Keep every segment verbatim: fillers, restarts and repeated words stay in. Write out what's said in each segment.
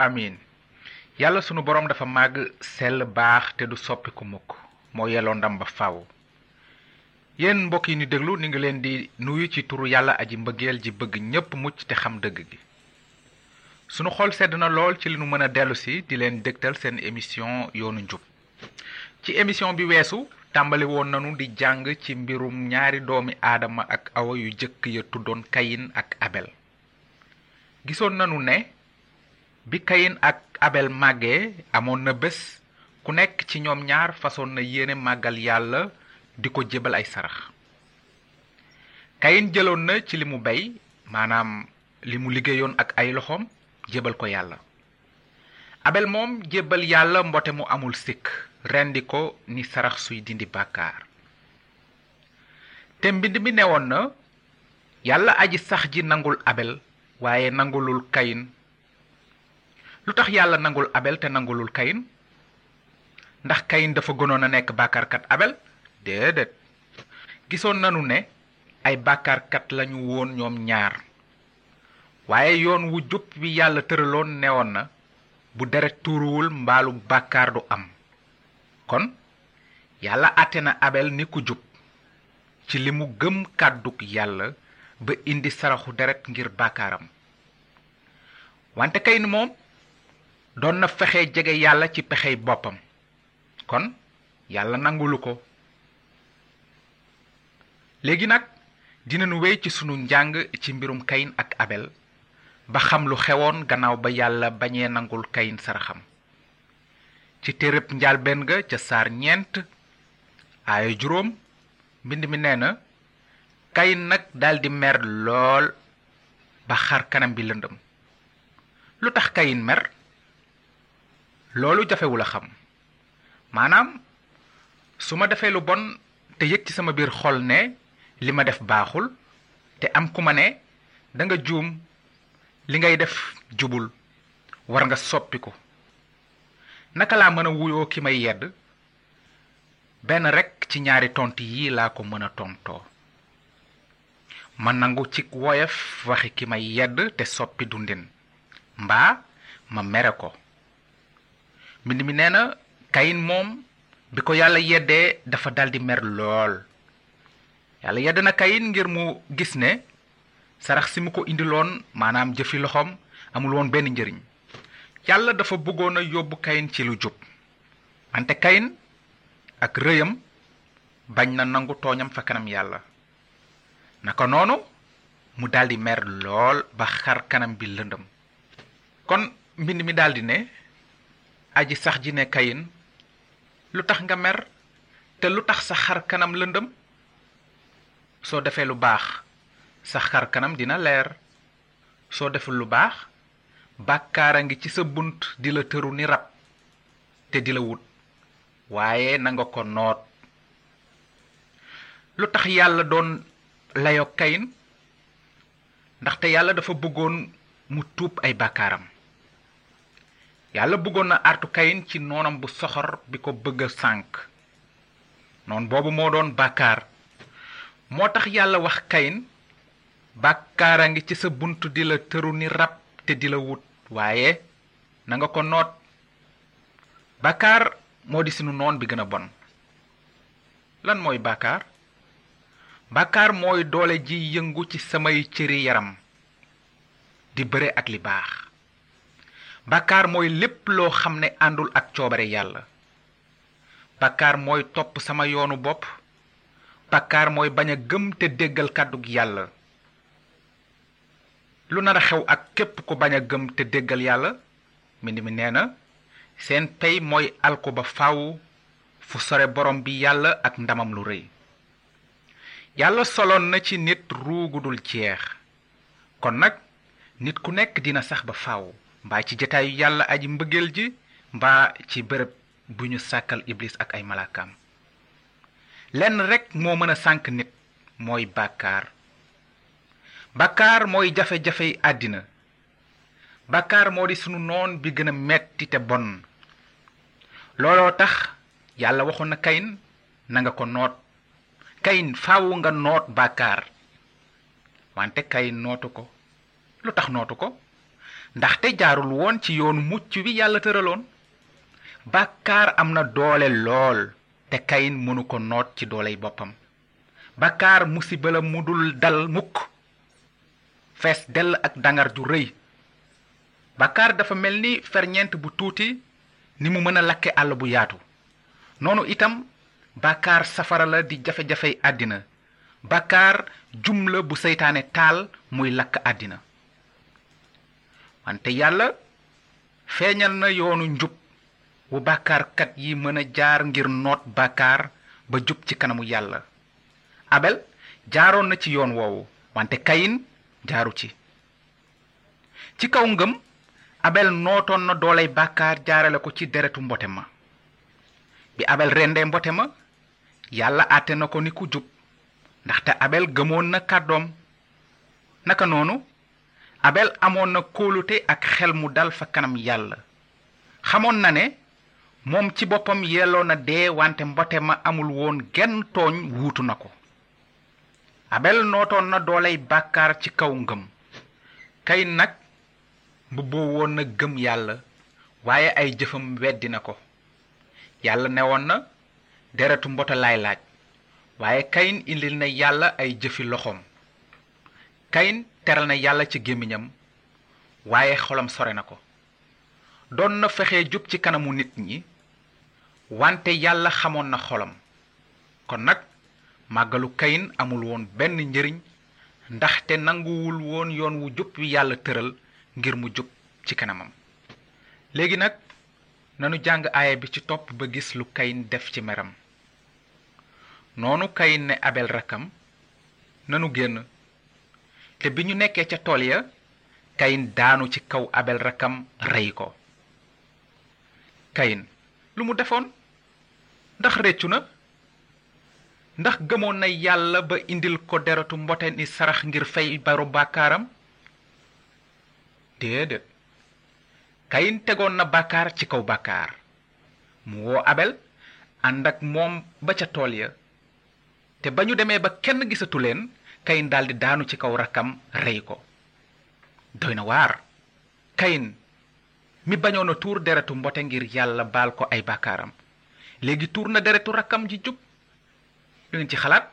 Amin. Yàlla sunu borom dafa màgg sell baax te du soppi ku mukk moo yelloo ndam ba faaw. Yéen mbokk yi ñu déglu ni nga leen di nuyu ci turu yàlla aji mbëggeel ji bëgg ñëpp mucc te xam dëgg gi. Sunu xol sedd na lool ci li nu mën a dellu si di leen dégtal seen émission yoonu njub. Ci émission bi weesu tàmbali woon nanu di jàng ci mbirum ñaari doomi aadama ak awa yu jëkk ya tuddoon Kayin ak Abel. Gisoon nanu ne bi Kayin ak Abel màggee amoon na bés ku nekk ci ñoom ñaar façon na yéene màggal yàlla di ko jébal ay sarax. Kayin jëloon na ci li mu bay maanaam li mu liggéeyoon ak ay loxoom jébal ko yàlla. Abel moom jébal yàlla mbote mu amul sikk rendi ko ni sarax suy dindi bàkkaar. Te mbind mi newoon na yàlla aji sax ji nangul Abel waaye nangulul Kayin. Lutax yàlla nangul Abel te nangulul Kayin ndax Kayin dafa gënoon a nekk bàkkaarkat Abel déedéet gisoon nanu ne ay bàkkaarkat lañu woon ñoom ñaar waaye yoon wu jub bi yàlla tëraloon newoon na bu deret tuuruwul mbaalu bàkkaar du am kon yàlla àtte na Abel ni ku jub ci li mu gëm kàddug yàlla ba indi saraxu deret ngir bàkkaaram wante Kayin moom doon na fexe jege yàlla ci pexey boppam kon yàlla nangulu ko. Léegi nag dinañu wéy ci sunu njàng ci mbirum Kayin ak Abel ba xam lu xewoon gannaaw ba yàlla bañee nangul Kayin saraxam. Ci téereb njàlbéen ga ca saar ñeent aaya juróom mbind mi nee na Kayin nag daldi mer lool ba xar kanam bi lëndëm. Lu tax Kayin mer? Loolu jafewul a xam maanaam su ma defee lu bon te yëg ci sama biir xol ne li ma def baaxul te am ku ma ne da nga juum li ngay def jubul war nga soppi ko naka laa mën a wuyoo ki may yedd benn rekk ci ñaari tontu yi laa ko mën a tontoo ma nangu ci woyof waxi ki may yedd te soppi dundin mbaa ma mere ko. Mbind mi nee na Kayin moom bi ko yàlla yeddee dafa daldi mer lool yàlla yedd na Kayin ngir mu gis ne sarax si mu ko indiloon maanaam jëfi loxoom amul woon benn njëriñ yàlla dafa bëggoon a yóbbu Kayin ci lu jub ante Kayin ak rëyam bañ na nangu tooñam fa kanam yàlla naka noonu mu daldi mer lool ba xar kanam bi lëndëm kon mbind mi daldi ne aji sax ji ne Kayin lu tax nga mer te lu tax sa xar kanam lëndëm soo defee lu baax sa xar kanam dina leer soo deful lu baax bàkkaar a ngi ci sa bunt di la tëru ni rab te di la wut waaye na nga ko noot lu tax yàlla doon layo Kayin ndaxte yàlla dafa bëggoon mu tuub ay bàkkaaram yàlla bëggoon na artu Kayin ci noonam bu soxor bi ko bëgg a sànk noon boobu moo doon bàkkaar moo tax yàlla wax Kayin bàkkaar a ngi ci sa bunt di la tëru ni rab te di la wut waaye na nga ko noot bàkkaar moo di sunu noon bi gën a bon lan mooy bàkkaar bàkkaar mooy doole ji yëngu ci samay cëri yaram di bëre ak li baax bàkkaar mooy lépp loo xam ne àndul ak coobare yàlla bàkkaar mooy topp sama yoonu bopp bàkkaar mooy bañ a gëm te déggal kàddug yàlla lu nar a xew ak képp ku bañ a gëm te déggal yàlla mbind mi nee na seen pey mooy alku ba faaw fu sore borom bi yàlla ak ndamam lu rëy yàlla soloon na ci nit ruugu dul jeex kon nag nit ku nekk dina sax ba faaw mbaa ci jataayu yàlla aji mbëggeel ji mbaa ci bërëb bu ñu sàkkal iblis ak ay malaakaam lenn rekk moo mën a sànk nit mooy bàkkaar bàkkaar mooy jafe-jafey àddina bàkkaar moo di sunu noon bi gën a metti te bon looloo tax yàlla waxoon na Kayin na nga ko noot Kayin faawu nga noot bàkkaar wante Kayin nootu ko lu tax nootu ko ndaxte jaarul woon ci yoonu mucc wi yàlla tëraloon bàkkaar am na doole lool te Kayin mënu ko noot ci dooley boppam bàkkaar musiba la mu dul dal mukk fees dell ak dangar ju rëy bàkkaar dafa mel ni ferñeent bu tuuti ni mu mën a lakke àll bu yaatu noonu itam bàkkaar safara la di jafe-jafey àddina bàkkaar jumla bu seytaane taal muy lakk àddina wante yàlla feeñal na yoonu njub wu bàkkaarkat yi mën a jaar ngir noot bàkkaar ba jub ci kanamu yàlla Abel jaaroon na ci yoon woowu wante Kayin jaaru ci ci kaw ngëm Abel nootoon na dooley bàkkaar jaarale ko ci deretu mbote ma bi Abel rendee mbote ma yàlla àtte na ko ni ku jub ndaxte Abel gëmoon na kàddoom naka noonu Abel amoon na kóolute ak xel mu dal fa kanam yàlla xamoon na ne moom ci boppam yelloo na dee wante mbote ma amul woon genn tooñ wuutu na ko Abel nootoon na dooley bàkkaar ci kaw ngëm Kayin nag mbubboo woon na gëm yàlla waaye ay jëfam weddi na ko yàlla newoon na deretu mbota laay laaj waaye Kayin indil na yàlla ay jëfi loxoom Kayin teral na yàlla ci gémmiñam waaye xolam sore na ko doon na fexe jub ci kanamu nit ñi wante yàlla xamoon na xolam kon nag màggalu Kayin amul woon benn njëriñ ndaxte nanguwul woon yoon wu jub wi yàlla tëral ngir mu jub ci kanamam léegi nag nanu jàng aaya bi ci topp ba gis lu Kayin def ci meram noonu Kayin ne Abel rakkam nanu génn te bi ñu nekkee ca tool ya Kayin daanu ci kaw Abel rakkam rey ko Kayin lu mu defoon ndax réccu na ndax gëmoon na yàlla ba indil ko deratu mbote ni sarax ngir fay baru bàkkaaram déedéet Kayin tegoon na bàkkaar ci kaw bàkkaar mu woo Abel ànd ak moom ba ca tool ya te ba ñu demee ba kenn gisatu leen Kayin daldi daanu ci kaw rakkam rey ko doy na waar Kayin mi bañoon a tuur deretu mbote ngir yàlla baal ko ay bàkkaaram léegi tuur na deretu rakkam ji jub lu ngeen ci xalaat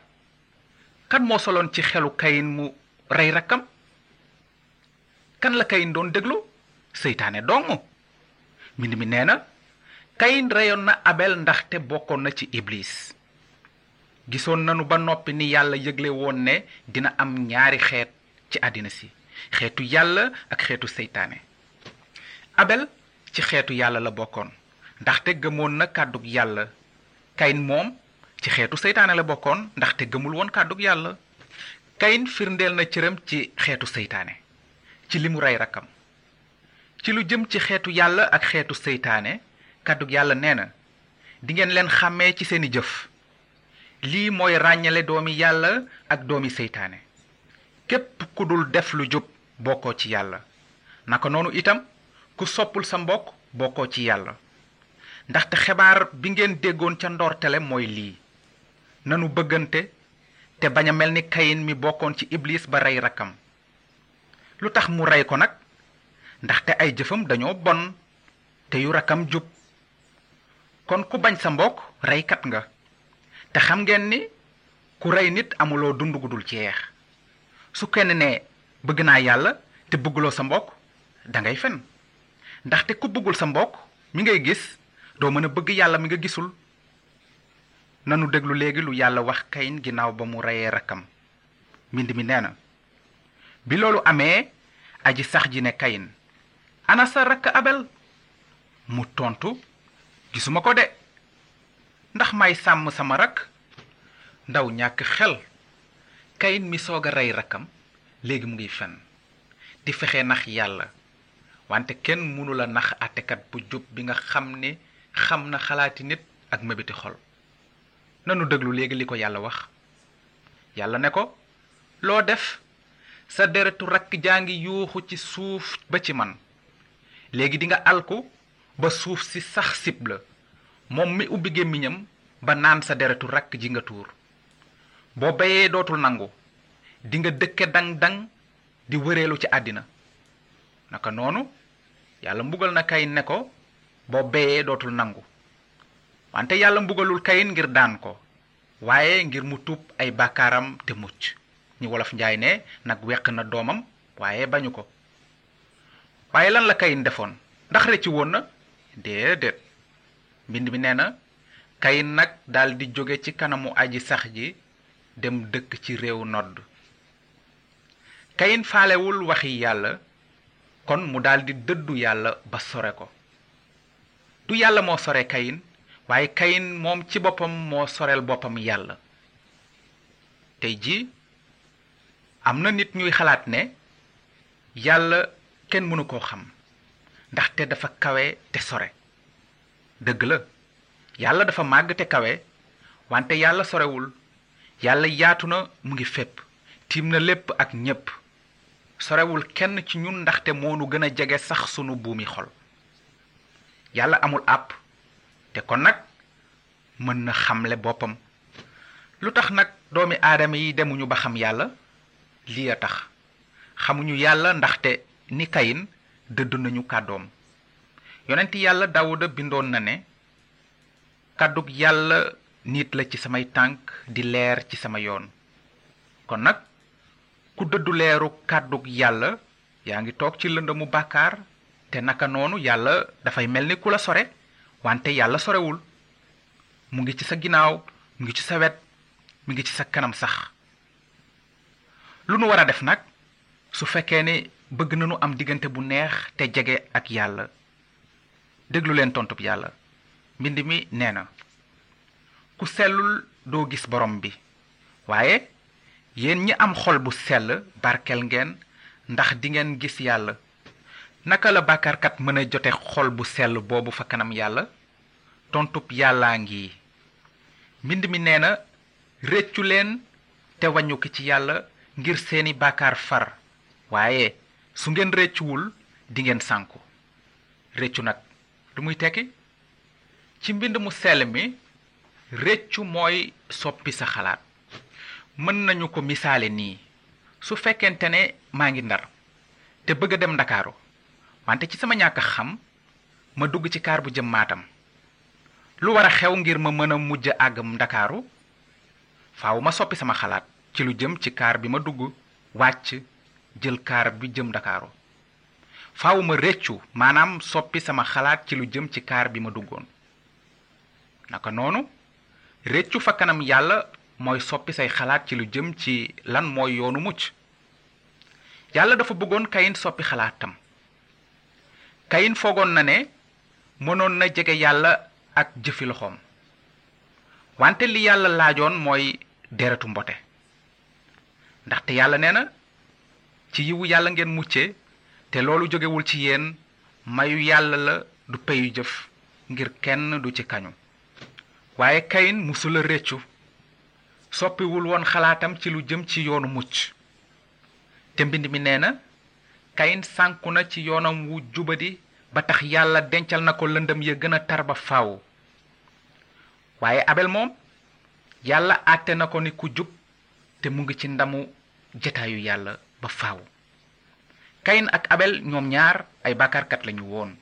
kan moo soloon ci xelu Kayin mu rey rakkam kan la Kayin doon déglu seytaane dong mbind mi nee na Kayin reyoon na Abel ndaxte bokkoon na ci iblis gisoon nanu ba noppi ni yàlla yëgle woon ne dina am ñaari xeet ci àddina si xeetu yàlla ak xeetu seytaane Abel ci xeetu yàlla la bokkoon ndaxte gëmoon na kàddug yàlla Kayin moom ci xeetu seytaane la bokkoon ndaxte gëmul woon kàddug yàlla Kayin firndeel na cëram ci xeetu seytaane ci li mu rey rakkam ci lu jëm ci xeetu yàlla ak xeetu seytaane kàddug yàlla nee na di ngeen leen xàmmee ci seeni jëf lii mooy ràññale doomi yàlla ak doomi seytaane képp ku dul def lu jub bokkoo ci yàlla naka noonu itam ku soppul sa mbokk bokkoo ci yàlla ndaxte xebaar bi ngeen déggoon ca ndoortele mooy lii nanu bëggante te bañ a mel ni Kayin mi bokkoon ci iblis ba rey rakkam lu tax mu rey ko nag ndaxte ay jëfam dañoo bon te yu rakkam jub kon ku bañ sa mbokk reykat nga te xam ngeen ni ku rey nit amuloo dund gu dul jeex su kenn ne bëgg naa yàlla te bëgguloo sa mbokk da ngay fen ndaxte ku bëggul sa mbokk mi ngay gis doo mën a bëgg yàlla mi nga gisul nanu déglu léegi lu yàlla wax Kayin ginnaaw ba mu reyee rakkam mbind mi nee na bi loolu amee aji sax ji ne Kayin ana sa rakk Abel mu tontu gisuma ko de ndax may sàmm sama rakk ndaw ñàkk xel Kayin mi soog a rey rakkam léegi mu ngi fen di fexe nax yàlla wante kenn mënu la nax àttekat bu jub bi nga xam ne xam na xalaati nit ak mébiti xol nanu déglu léegi li ko yàlla wax yàlla ne ko loo def sa deretu rakk jaa ngi yuuxu ci suuf ba ci man léegi di nga alku ba suuf si sax sib la moom mi ubbi gémmiñam ba naan sa deretu rakk ji nga tuur boo bayee dootul nangu di nga dëkke dang-dang di wëreelu ci àddina naka noonu yàlla mbugal na Kayin ne ko boo bayee dootul nangu wante yàlla mbugalul Kayin ngir daan ko waaye ngir mu tuub ay bàkkaaram te mucc ñi wolof njaay ne nag weq na doomam waaye bañu ko waaye lan la Kayin defoon ndax rëcc woon na déedéet mbind mi nee na Kayin nag daal di jóge ci kanamu aji sax ji dem dëkk ci réew nodd Kayin faalewul waxi yàlla kon mu daal di dëddu yàlla ba sore ko du yàlla moo sore Kayin waaye Kayin moom ci boppam moo soreel boppam yàlla tey ji am na nit ñuy xalaat ne yàlla kenn mënu koo xam ndaxte dafa kawe te sore dëgg la yàlla dafa màgg te kawe wante yàlla sorewul yàlla yaatu na mu ngi fépp tiim na lépp ak ñépp sorewul kenn ci ñun ndaxte moo nu gën a jege sax sunu buumi xol yàlla amul àpp te kon nag mën na xamle boppam lu tax nag doomi aadama yi demuñu ba xam yàlla lii a tax xamuñu yàlla ndaxte ni Kayin dëddu nañu kàddoom yonenti yàlla Daawuda bindoon na ne kàddug yàlla nit la ci samay tànk di leer ci sama yoon kon nag ku dëddu leeru kàddug yàlla yaa ngi toog ci lëndamu bàkkaar te naka noonu yàlla dafay mel ni ku la sore wante yàlla sorewul mu ngi ci sa ginnaaw mu ngi ci sa wet mu ngi ci sa kanam sax lu nu war a def nag su fekkee ne bëgg nañu am diggante bu neex te jege ak yàlla déglu leen tontub yàlla mbind mi nee na ku sellul doo gis borom bi waaye yéen ñi am xol bu sell barkel ngeen ndax di ngeen gis yàlla naka la bàkkaarkat mën a jote xol bu sell boobu fa kanam yàlla tontub yàllaa ngi mbind mi nee na réccu leen te wàññu ki ci yàlla ngir seeni bàkkaar far waaye su ngeen réccuwul di ngeen sànku réccu nag lu muy tekki ci mbind mu sell mi réccu mooy soppi sa xalaat mën nañu ko misaale nii su fekkente ne maa ngi Ndar te bëgg a dem Ndakaaru wante ci sama ñàkk xam ma dugg ci kaar bu jëm Maatam lu war a xew ngir ma mën a mujj àggam Ndakaaru faaw ma soppi sama xalaat ci lu jëm ci kaar bi ma dugg wàcc jël kaar bi jëm Ndakaaru faaw ma réccu maanaam soppi sama xalaat ci lu jëm ci kaar bi ma duggoon naka noonu réccu fa kanam yàlla mooy soppi say xalaat ci lu jëm ci lan mooy yoonu mucc yàlla dafa bëggoon Kayin soppi xalaatam Kayin foogoon na ne mënoon na jege yàlla ak jëfi loxoom wante li yàlla laajoon mooy deretu mbote ndaxte yàlla nee na ci yiwu yàlla ngeen muccee te loolu jógewul ci yéen mayu yàlla la du peyu jëf ngir kenn du ci kañu waaye Kayin musula réccu soppiwul woon xalaatam ci lu jëm ci yoonu mucc te mbind mi nee na Kayin sànku na ci yoonam wu jubadi ba tax yàlla dencal na ko lëndëm ya gën a tar ba faaw waaye Abel moom yàlla àtte na ko ni ku jub te mu ngi ci ndamu jataayu yàlla ba faaw Kayin ak Abel ñoom ñaar ay bàkkaarkat lañu woon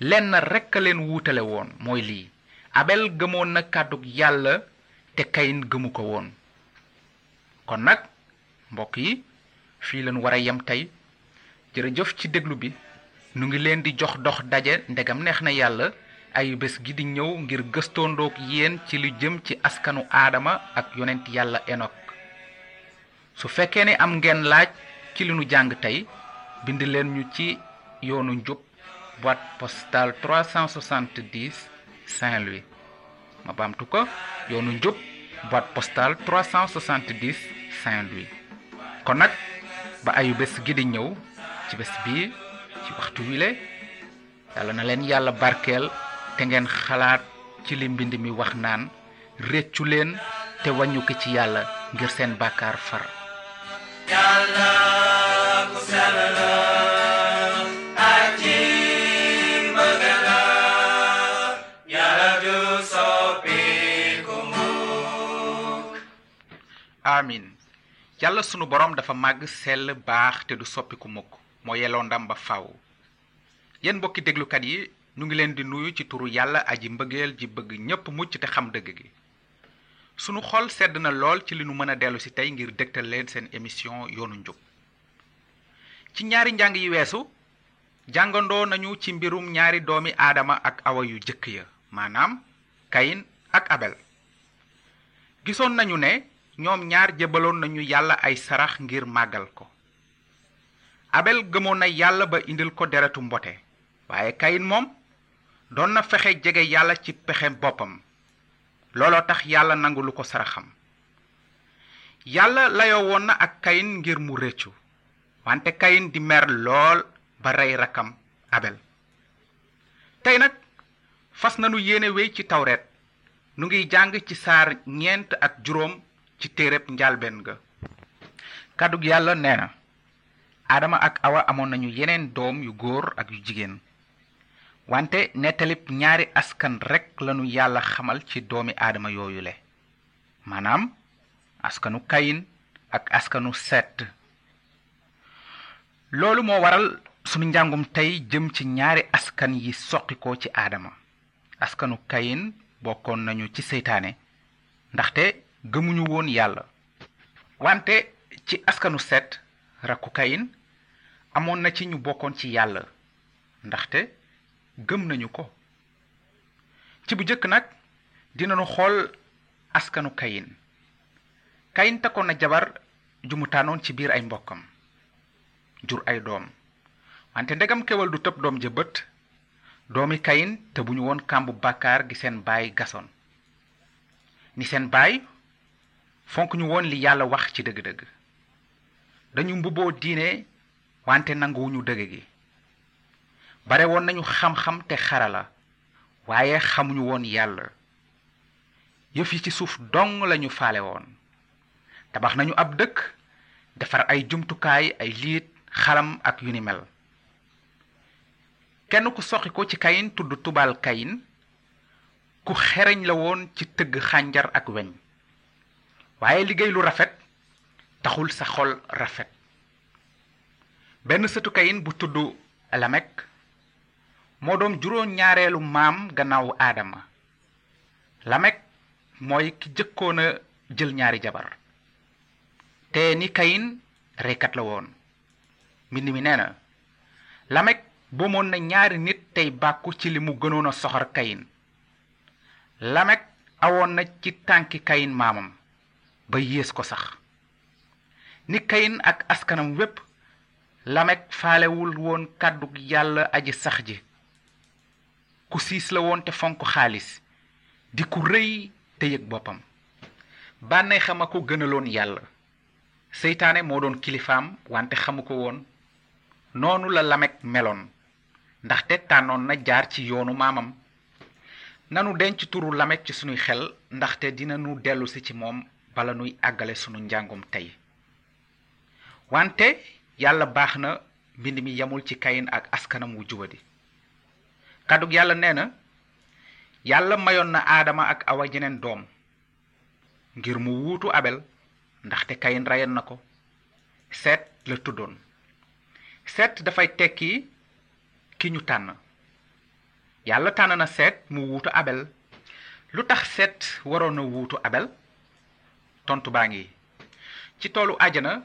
lenn rekk leen wuutale woon mooy lii Abel gëmoon na kàddug yàlla te Kayin gëmu ko woon kon nag mbokk yi fii leen war a yem tey jërëjëf ci déglu bi nu ngi leen di jox dox daje ndegam neex na yàlla ay bés gi di ñëw ngir gëstoondoog yéen ci lu jëm ci askanu aadama ak yonent yàlla Enok su fekkee ne am ngeen laaj ci li nu jàng tey bind leen ñu ci yoonu njub boîte postale trois cent soixante-dix Saint-Louis ma baamtu ko yoonu njub boîte postale trois cent soixante-dix Saint-Louis kon nag ba ayu bés gi di ñëw ci bés bii ci waxtu wile yàlla na leen yàlla barkeel te ngeen xalaat ci li mbind mi wax naan réccu leen te wàññu ko ci yàlla ngir seen bàkkaar far yàlla ku sell la amin yalla sunu borom dafa mag sel bax te du soppiku mukk mo yelo ndam ba faaw yen bokki deglu kat yi nu ngi len di nuyu ci turu yalla aji mbeugel ji beug ñepp mucc te xam deug gi sunu xol sedd na lol ci li nu mëna delu ci tay ngir dektal len sen émission yoonu njub ci ñaari njang yi wessu jangando nañu ci mbirum ñaari doomi adama ak awa yu jëk ya manam Kayin ak Abel gison nañu ne ñom ñaar jebalon nañu yalla ay sarax ngir magal ko Abel gëmon na yalla ba indil ko deratu mboté waye Kayin mom don na fexé jégué yalla ci pexem bopam lolo tax yalla nangulu ko saraxam yalla layo won na ak Kayin ngir mu reccu wante Kayin di mer lol ba ray rakam Abel tay nak fas nañu yene wey ci tawret nu ngi jang ci sar ñent ak juroom ci terep njal ben ga kadug yalla neena adama ak awa amon nañu yenen dom yu goor ak yu jigen wante netalip ñaari askan rek lañu yalla xamal ci doomi adama yoyule manam askanu Kayin ak askanu Set lolu mo waral sunu njangum tay jëm ci ñaari askan yi soxiko ci adama askanu Kayin bokkon nañu ci seytane ndaxte gëmuñu won yalla wante ci askanu Set rakku Kayin amon na ci ñu bokkon ci yalla ndaxte gëm nañu ko ci bu jëk nak dinañu xol askanu Kayin Kayin takon na jabar jumu tanon ci bir ay mbokam jur ay dom wante ndegam kewal du top dom je beut doomi Kayin te buñu won kambu bakar gi sen bay gason ni sen bay fonk ñu won li yalla wax ci deug deug dañu mbubo diine wante nanguñu deug gi bare won nañu xam xam te xarala waye xamuñu won yalla yef yi ci suuf dong lañu faalé won tabax nañu ab deuk defar ay jumtukaay ay liit xalam ak yu ni mel kenn ku soxiko ci Kayin tuddu tubal Kayin ku xereñ la won ci teug xanjar ak weñ waye liggey lu rafet taxul sa xol rafet ben setu Kayin bu tuddu Lamek mo doom juroon ñaarelu mam gannaaw adama Lamek moy ki jëkkoona jël ñaari jabar té ni Kayin rekat la won minni mi néna Lamek bomon na ñaari nit tay bakku ci limu gënon soxor Kayin Lamek awon na ci tanki Kayin mamam ba yes ko sax ni Kayin ak askanam wépp Lamek faalewul won kaddu yalla aji sax ji ku sis la won te fonku xaliss di ku reuy te yek bopam banay xamako gënalon yalla seytane mo doon kilifam wante xamuko won nonu la Lamek melon ndaxte tanon na jaar ci yoonu mamam nanu denc turu Lamek ci sunuy xel ndaxte dina nu delu ci mom bala nuy agale sunu njangum tay wante yalla baxna bindimi yamul ci Kayin ak askanam wu juwadi kadug yalla neena yalla mayon na adama ak awa jenen dom ngir mu wutu Abel ndaxte Kayin rayen nako Set le tudon Set dafay tekki ki ñu tan yalla tan na Set mu wutu Abel lutax Set warona wutu Abel tontu baangi ci tolu aljana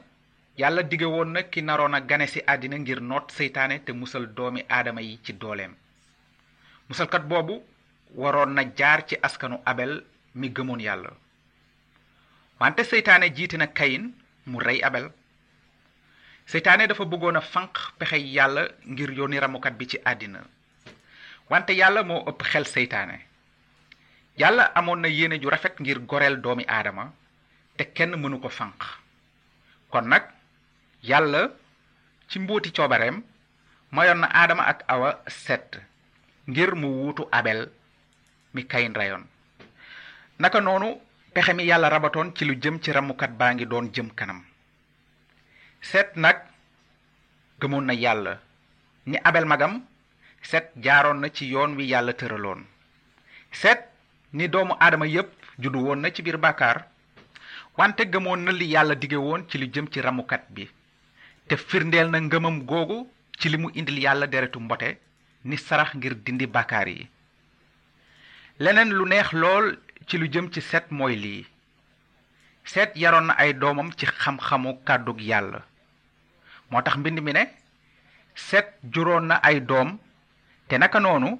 yalla digge won na ki narona gané ci adina ngir not seytane te musal doomi adama yi ci dolem musal kat bobu waron na jaar ci askanu Abel mi gëmon yalla wante seytane jitina Kayin mu ray Abel seytane dafa bëggona fank pexé yalla ngir yoni ramukat bi ci adina wante yalla mo upp xel seytane yalla amon na yene ju rafet ngir gorel doomi adama te kenn mënuko fank kon nak yalla ci mboti ciobarem mayon na adama ak awa Set ngir mu wutu Abel mi Kayin rayon naka nonu pexé mi yalla rabaton ci lu jëm ci ramukat baangi doon jëm kanam Set nak gëmon na yalla ni Abel magam Set jaaron na ci yoon wi yalla teuralon Set ni doomu adama yépp juddu won na ci bir bakar wante gëmoon na li yàlla digge woon ci li jëm ci ramukat bi te firndeel na ngëmam googu ci li mu indil yàlla deretu mbote ni sarax ngir dindi bàkkaar yi leneen lu neex lool ci lu jëm ci set mooy lii set yaroon na ay doomam ci xam-xamu kàddug yàlla moo tax mbind mi ne set juroon na ay doom te naka noonu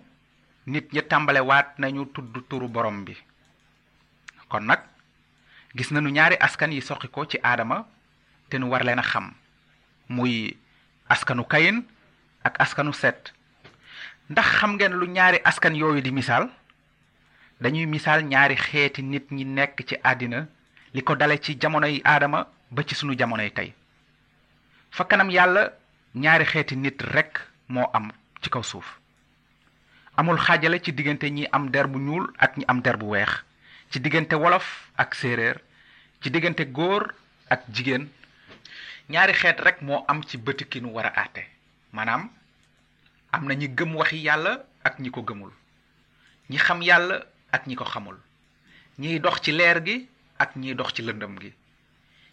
nit ñi tàmbale waat nañu tudd turu borom bi kon nag gis nañu ñaari askan yi soxi ko ci aadama te nu war leen a xam muy askanu kayin ak askanu set ndax xam ngeen lu ñaari askan yooyu di misaal dañuy misaal ñaari xeeti nit ñi nekk ci àddina li ko dale ci jamonoy aadama ba ci sunu jamonoy tey fa kanam yàlla ñaari xeeti nit rek moo am ci kaw suuf amul xaajale ci diggante ñi am der bu ñuul ak ñi am der bu weex ci diggante wolof ak séeréer ci diggante góor ak jigéen ñaari xeet rek moo am ci bëti ki nu war a àtte maanaam am na ñi gëm waxi yàlla ak ñi ko gëmul ñi xam yàlla ak ñi ko xamul ñiy dox ci leer gi ak ñiy dox ci lëndëm gi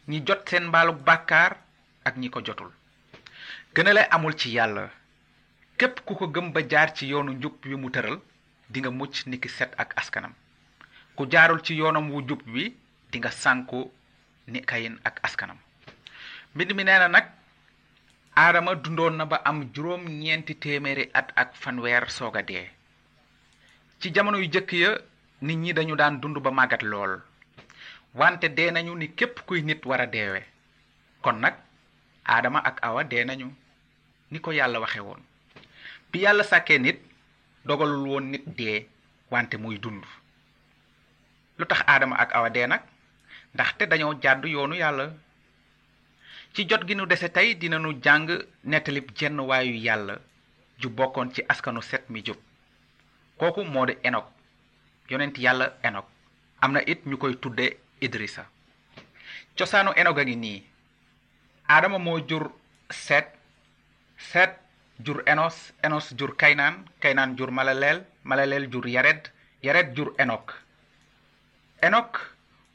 ñi jot seen mbaalu bàkkaar ak ñi ko jotul gënale amul ci yàlla képp ku ko gëm ba jaar ci yoonu njub wi mu tëral di nga mucc niki set ak askanam ku jaarul ci yoonam wu jub bi di nga sànku ni kayin ak askanam mbind mi nee na nag aadama dundoon na ba am juróom ñeenti téeméeri at ak fanweer soog a dee ci jamono yu jëkk ya nit ñi dañu daan dund ba màggat lool wante dee nañu ni képp kuy nit war a deewe kon nag aadama ak awa dee nañu ni ko yàlla waxe woon bi yàlla sàkkee nit dogalul woon nit dee wante muy dund lu tax aadama ak awa dee nag ndaxte dañoo jàdd yoonu yàlla ci jot gi nu dese tey dinañu jàng nettalib jenn waayu yàlla ju bokkoon ci askanu set mi jub kooku moo di enok yonent yàlla enok am na it ñu koy tudde idrisa cosaanu enok a ngi nii aadama moo jur set set jur enos enos jur kaynaan kaynaan jur malaleel malaleel jur yared yared jur enok enok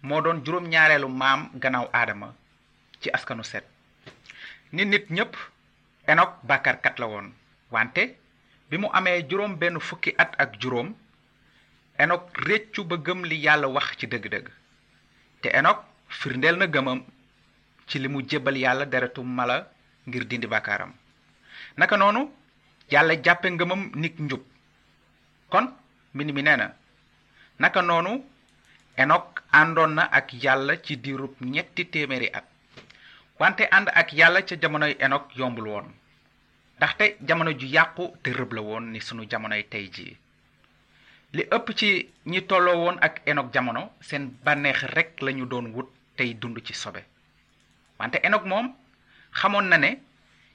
moo doon juróom ñaareelu maam gannaaw aadama ci askanu set ni nit ñëpp enok bàkkaarkat la woon wante bi mu amee juróom benn fukki at ak juróom enok réccu ba gëm li yàlla wax ci dëgg-dëgg te enok firndeel na gëmam ci li mu jébbal yàlla deretu mala ngir dindi bàkkaaram naka noonu yàlla jàppe ngëmam nit njub kon mbind mi nee na naka noonu enok àndoon na ak yàlla ci diirub ñetti téeméeri at wante ànd ak yàlla ca jamonoy enok yombul woon ndaxte jamono ju yàqu te rëb la woon ni sunu jamonoy tey jii li ëpp ci ñi tolloo woon ak enok jamono seen bànneex rek lañu doon wut tey dund ci sobe wante enok moom xamoon na ne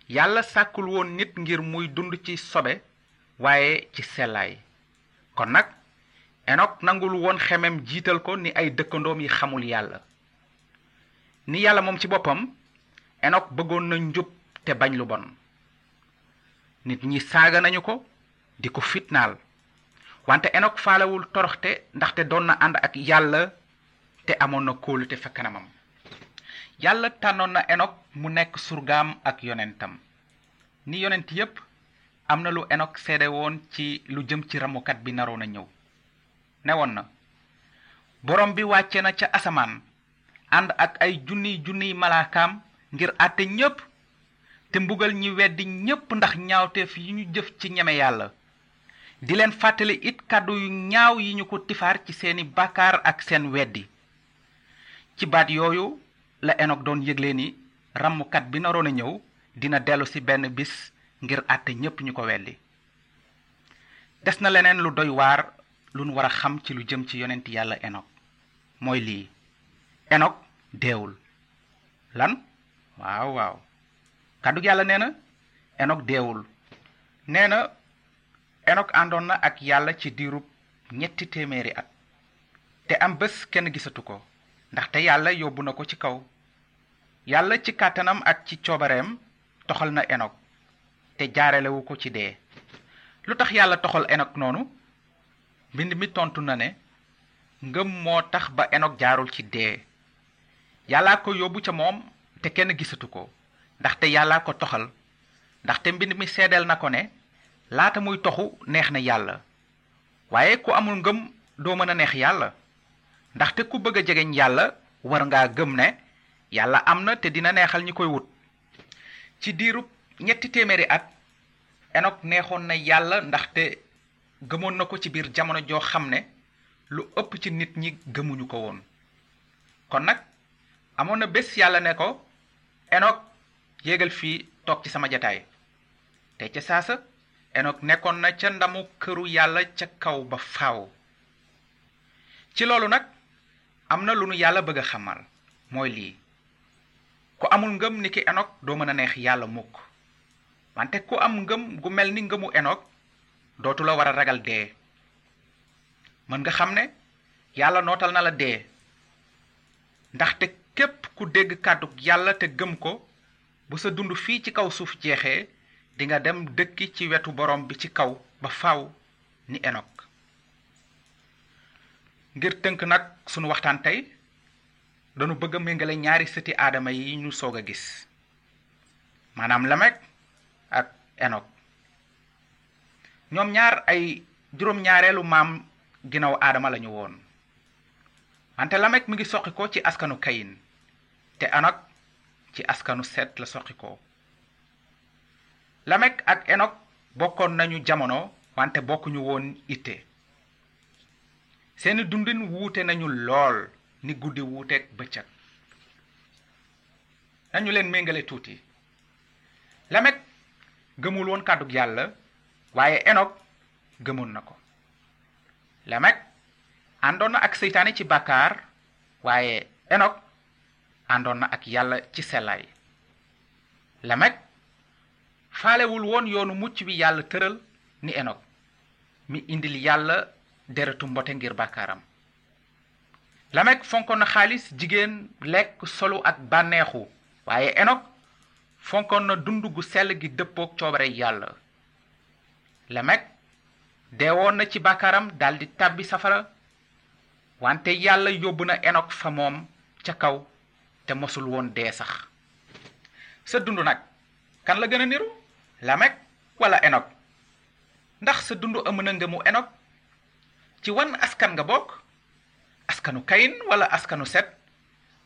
yàlla sàkkul woon nit ngir muy dund ci sobe waaye ci sellaay kon nag enok nangul woon xemem jiital ko ni ay dëkkandoom yi xamul yàlla ni yàlla moom ci boppam enok bëggoon na njub te bañ lu bon nit ñi saaga nañu ko di ko fitnaal wante enok faalewul toroxte ndaxte doon na ànd ak yàlla te amoon na kóolute fa kanamam yàlla tànnoon na enok mu nekk surgaam ak yonentam ni yonent yépp am na lu enok seede woon ci lu jëm ci ramukat bi naroon a ñëw ne woon na borom bi wàcce na ca asamaan ànd ak ay junniy junniy malaakaam ngir àtte ñépp te mbugal ñi weddi ñépp ndax ñaawteef yi ñu jëf ci ñeme yàlla di leen fàttali it kàddu yu ñaaw yi ñu ko tifaar ci seeni bàkkaar ak seen weddi ci baat yooyu la enok doon yëgle ni ramukat bi naroon a ñëw dina dellu si benn bis ngir àtte ñépp ñu ko weddi des na leneen lu doy waar lu nu war a xam ci lu jëm ci yonent yàlla enok mooy lii enok deewul lan waaw waaw kàddu yàlla nee na enok deewul nee na enok àndoon na ak yàlla ci diirub ñetti téeméeri at te am bés kenn gisatu ko ndaxte yàlla yóbbu na ko ci kaw yàlla ci kàttanam ak ci coobareem toxal na enok te jaarelewu ko ci dee lu tax yàlla toxal enok noonu mbind mi tontu na ne ngëm moo tax ba enok jaarul ci dee yalla ko yobbu ca mom te kenn gisatu ko ndax te yalla ko toxal ndax te mbind mi sédel na ko ne laata muy toxu neex na yalla waye ku amul ngëm do meuna neex yalla ndax te ku bëgg jégeñ yalla war nga gëm ne yalla amna te dina neexal ñi koy wut ci diiru ñetti téméré at enok neexon na yalla ndax te gëmon nako ci biir jamono jo xamne lu ëpp ci nit ñi gëmuñu ko won kon nak amona bes yalla ne ko enok yegal fi tok ci sama jotaay te ci saasa enok nekkon na ci ndamu keuru yalla ci kaw ba faaw ci lolu nak amna lu nu yalla bëgg xamal moy li ko amul ngëm niki enok do meuna neex yalla mukk wante ko am ngëm gu melni ngëmu enok dootu la wara ragal de man nga xamne yalla notal na la de ndax te kep ku deg kaddu yalla te gëm ko bu sa dundu fi ci kaw suuf jeexé di nga dem dekk ci wetu borom bi ci kaw ba faaw ni enok ngir teunk nak sunu waxtaan tay dañu bëgg mengale ñaari sëti adama yi ñu soga gis manam lamek ak enok ñom ñaar ay juroom ñaarelu mam ginaaw adama lañu won ante lamek mi ngi soxiko ci askanu kayin te enok ci askanu set la soxiko lamek ak enok bokkon nañu jamono wante bokku ñu won ité seen dundin wuté nañu lool ni guddi wuté becc nañu len mengalé touti lamek gëmul won kaddu yalla waye enok gëmon nako lamek andona ak seytané ci bakar waye enok andona ak yalla ci selay lamek falewul won yoonu mucc bi yalla teural ni enok mi indil yalla deratu mbote ngir bakaram lamek fonkon na xaliss jigen lek solo ak banexu waye enok fonkon na dundu gu sel gi deppok ciobare yalla lamek deewon na ci bakaram daldi tabbi safara wante yalla yobuna enok fa mom ca kaw te mosul won de sax sa dundu nak kan la gëna niru lamek wala enok ndax sa dundu amna ngemu enok ci wan askan nga bok askanu kayin wala askanu set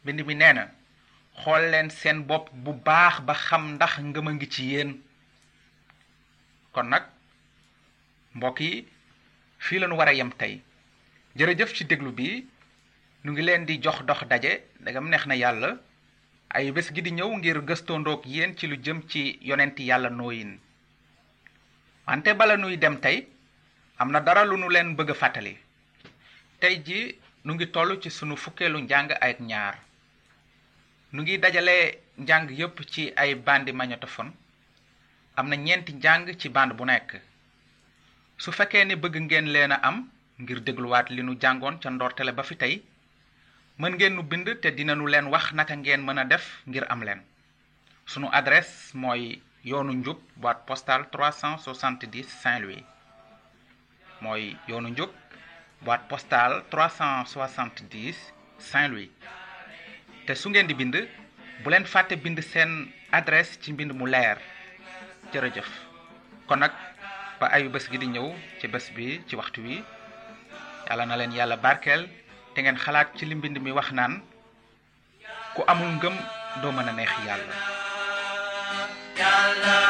bindi mi neena xol len sen bop bu baax ba xam ndax ngeuma ngi ci yeen kon nak mbokk yi fi lañu wara yam tay jërëjëf ci déglu bi nu ngi leen di jox dox dajé dagam neex na yalla ay bes gi di ñew ngir gësto ndok yeen ci lu jëm ci yonenti yalla noyin ante bala nuy dem tay amna dara lu nu len bëgg fatali tay ji nu ngi tollu ci sunu fukkelu njang ay ñaar nu ngi dajalé njang yépp ci ay bandi magnétophone amna ñenti njang ci band bu nekk su fekke ne bëgg ngeen leena am ngir déglu wat li nu jangon ca ndortele ba fi tay mën ngeen nu bind té dina nu len wax naka ngeen mëna def ngir am len sunu adresse moy yoonu njub boîte postale trois cent soixante-dix Saint-Louis moy yoonu njub boîte postale trois cent soixante-dix Saint-Louis té su ngeen di bind bu len faté bind sen adresse ci bind mu leer jërëjëf kon nak ba ayu bes gi di ñew ci bes bi ci waxtu wi yalla na len yalla barkel té ngeen xalaat ci li mbind mi wax naan ku amul ngëm do meuna neex yalla.